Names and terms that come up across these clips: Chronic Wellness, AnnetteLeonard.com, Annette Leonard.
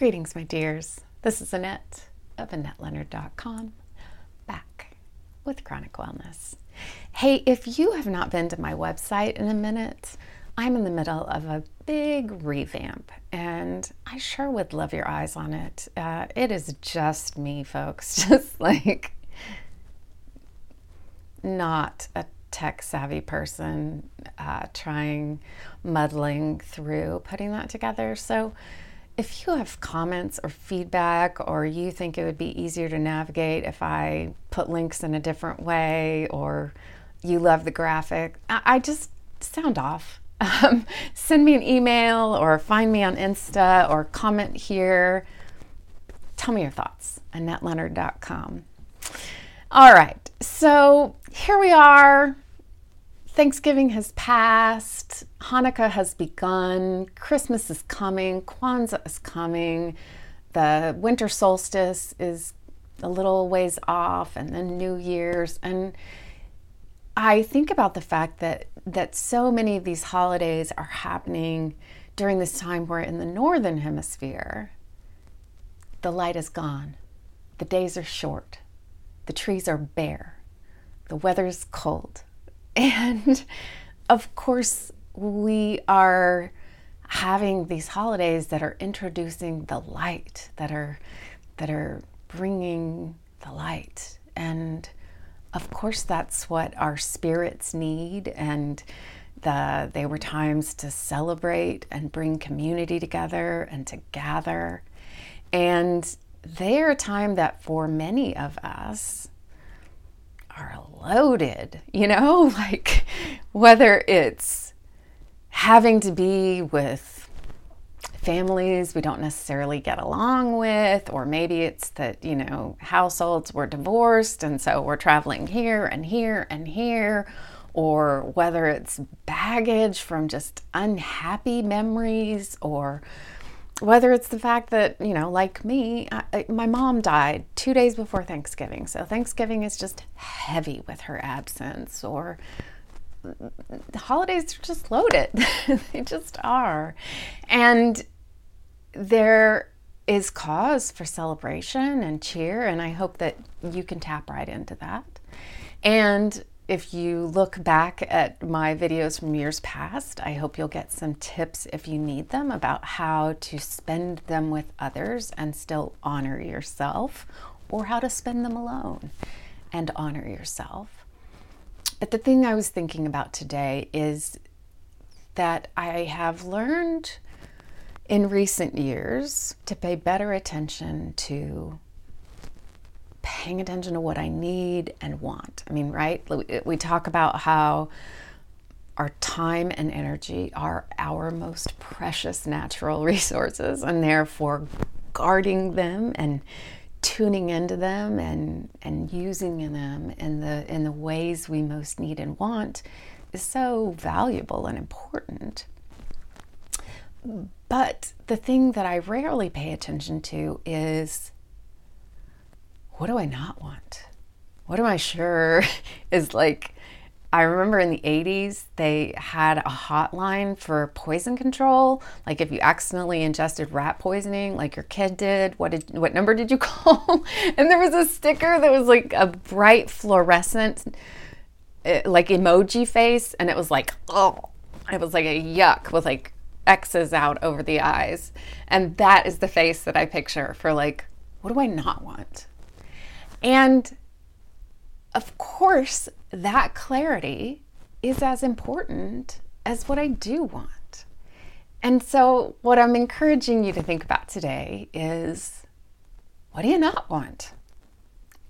Greetings, my dears. This is Annette of AnnetteLeonard.com, back with Chronic Wellness. Hey, if you have not been to my website in a minute, I'm in the middle of a big revamp, and I sure would love your eyes on it. It is just me, folks, just like not a tech-savvy person muddling through putting that together. So if you have comments or feedback, or you think it would be easier to navigate if I put links in a different way, or you love the graphic, I just sound off. Send me an email or find me on Insta or comment here. Tell me your thoughts. AnnetteLeonard.com. All right, so here we are. Thanksgiving has passed, Hanukkah has begun, Christmas is coming, Kwanzaa is coming, the winter solstice is a little ways off, and then New Year's. And I think about the fact that so many of these holidays are happening during this time where in the northern hemisphere, the light is gone, the days are short, the trees are bare, the weather's cold. And of course, we are having these holidays that are introducing the light, that are bringing the light. And of course, that's what our spirits need. And they were times to celebrate and bring community together and to gather. And they are a time that for many of us are loaded, like whether it's having to be with families we don't necessarily get along with, or maybe it's that, households were divorced and so we're traveling here and here and here, or whether it's baggage from just unhappy memories, or whether it's the fact that, like me, my mom died 2 days before Thanksgiving. So Thanksgiving is just heavy with her absence, or the holidays are just loaded. They just are. And there is cause for celebration and cheer, and I hope that you can tap right into that. And if you look back at my videos from years past, I hope you'll get some tips if you need them about how to spend them with others and still honor yourself, or how to spend them alone and honor yourself. But the thing I was thinking about today is that I have learned in recent years to pay better attention to paying attention to what I need and want. Right? We talk about how our time and energy are our most precious natural resources, and therefore guarding them and tuning into them and using them in the ways we most need and want is so valuable and important. But the thing that I rarely pay attention to is, what do I not want? What am I sure is like, I remember in the 80s, they had a hotline for poison control. Like if you accidentally ingested rat poisoning, like your kid did, what number did you call? And there was a sticker that was like a bright fluorescent, like emoji face. And it was like, oh, it was like a yuck with like X's out over the eyes. And that is the face that I picture for like, what do I not want? And of course, that clarity is as important as what I do want. And so what I'm encouraging you to think about today is, what do you not want?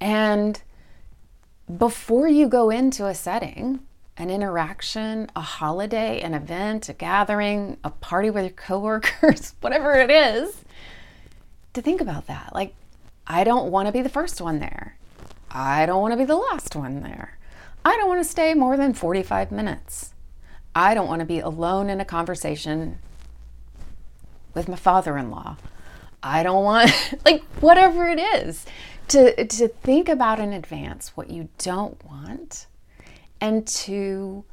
And before you go into a setting, an interaction, a holiday, an event, a gathering, a party with your coworkers, whatever it is, to think about that. Like, I don't want to be the first one there. I don't want to be the last one there. I don't want to stay more than 45 minutes. I don't want to be alone in a conversation with my father-in-law. I don't want, whatever it is, to think about in advance what you don't want and to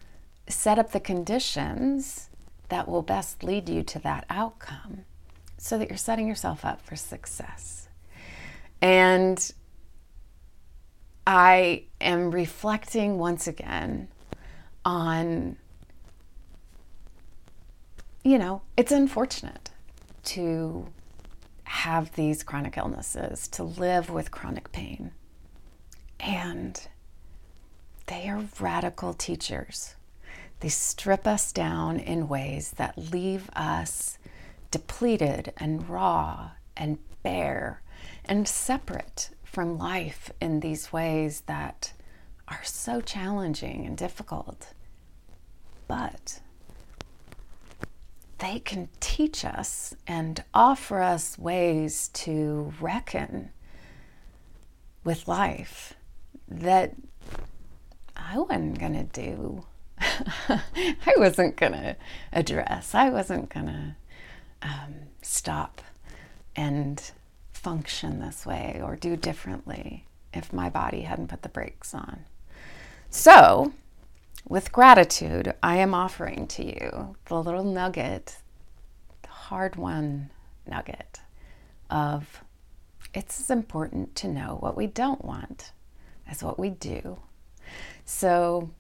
set up the conditions that will best lead you to that outcome so that you're setting yourself up for success. And I am reflecting once again on, you know, it's unfortunate to have these chronic illnesses, to live with chronic pain. And they are radical teachers. They strip us down in ways that leave us depleted and raw and bare and separate from life in these ways that are so challenging and difficult. But they can teach us and offer us ways to reckon with life that I wasn't gonna do. I wasn't gonna address. I wasn't gonna stop and function this way or do differently if my body hadn't put the brakes on. So, with gratitude, I am offering to you the little nugget, the hard-won nugget of it's as important to know what we don't want as what we do. So,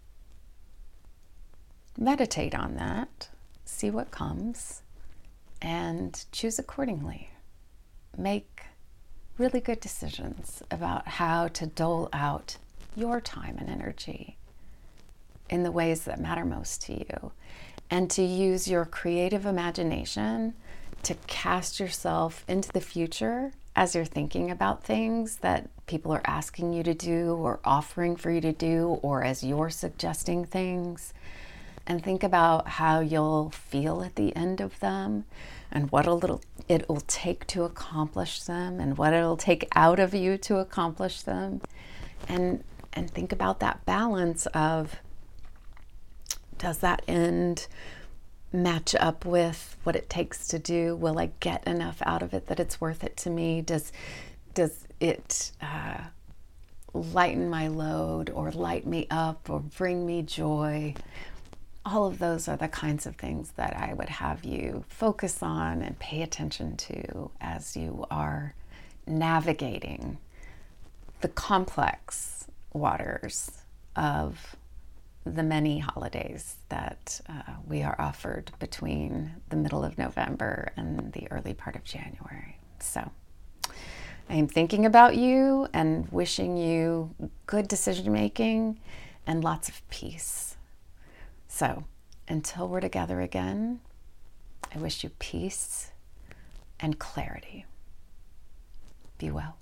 meditate on that, see what comes, and choose accordingly. Make really good decisions about how to dole out your time and energy in the ways that matter most to you, and to use your creative imagination to cast yourself into the future as you're thinking about things that people are asking you to do or offering for you to do, or as you're suggesting things. And think about how you'll feel at the end of them, and what it'll take to accomplish them, and what it'll take out of you to accomplish them. And think about that balance of, does that end match up with what it takes to do? Will I get enough out of it that it's worth it to me? Does it lighten my load or light me up or bring me joy? All of those are the kinds of things that I would have you focus on and pay attention to as you are navigating the complex waters of the many holidays that we are offered between the middle of November and the early part of January. So I am thinking about you and wishing you good decision making and lots of peace. So, until we're together again, I wish you peace and clarity. Be well.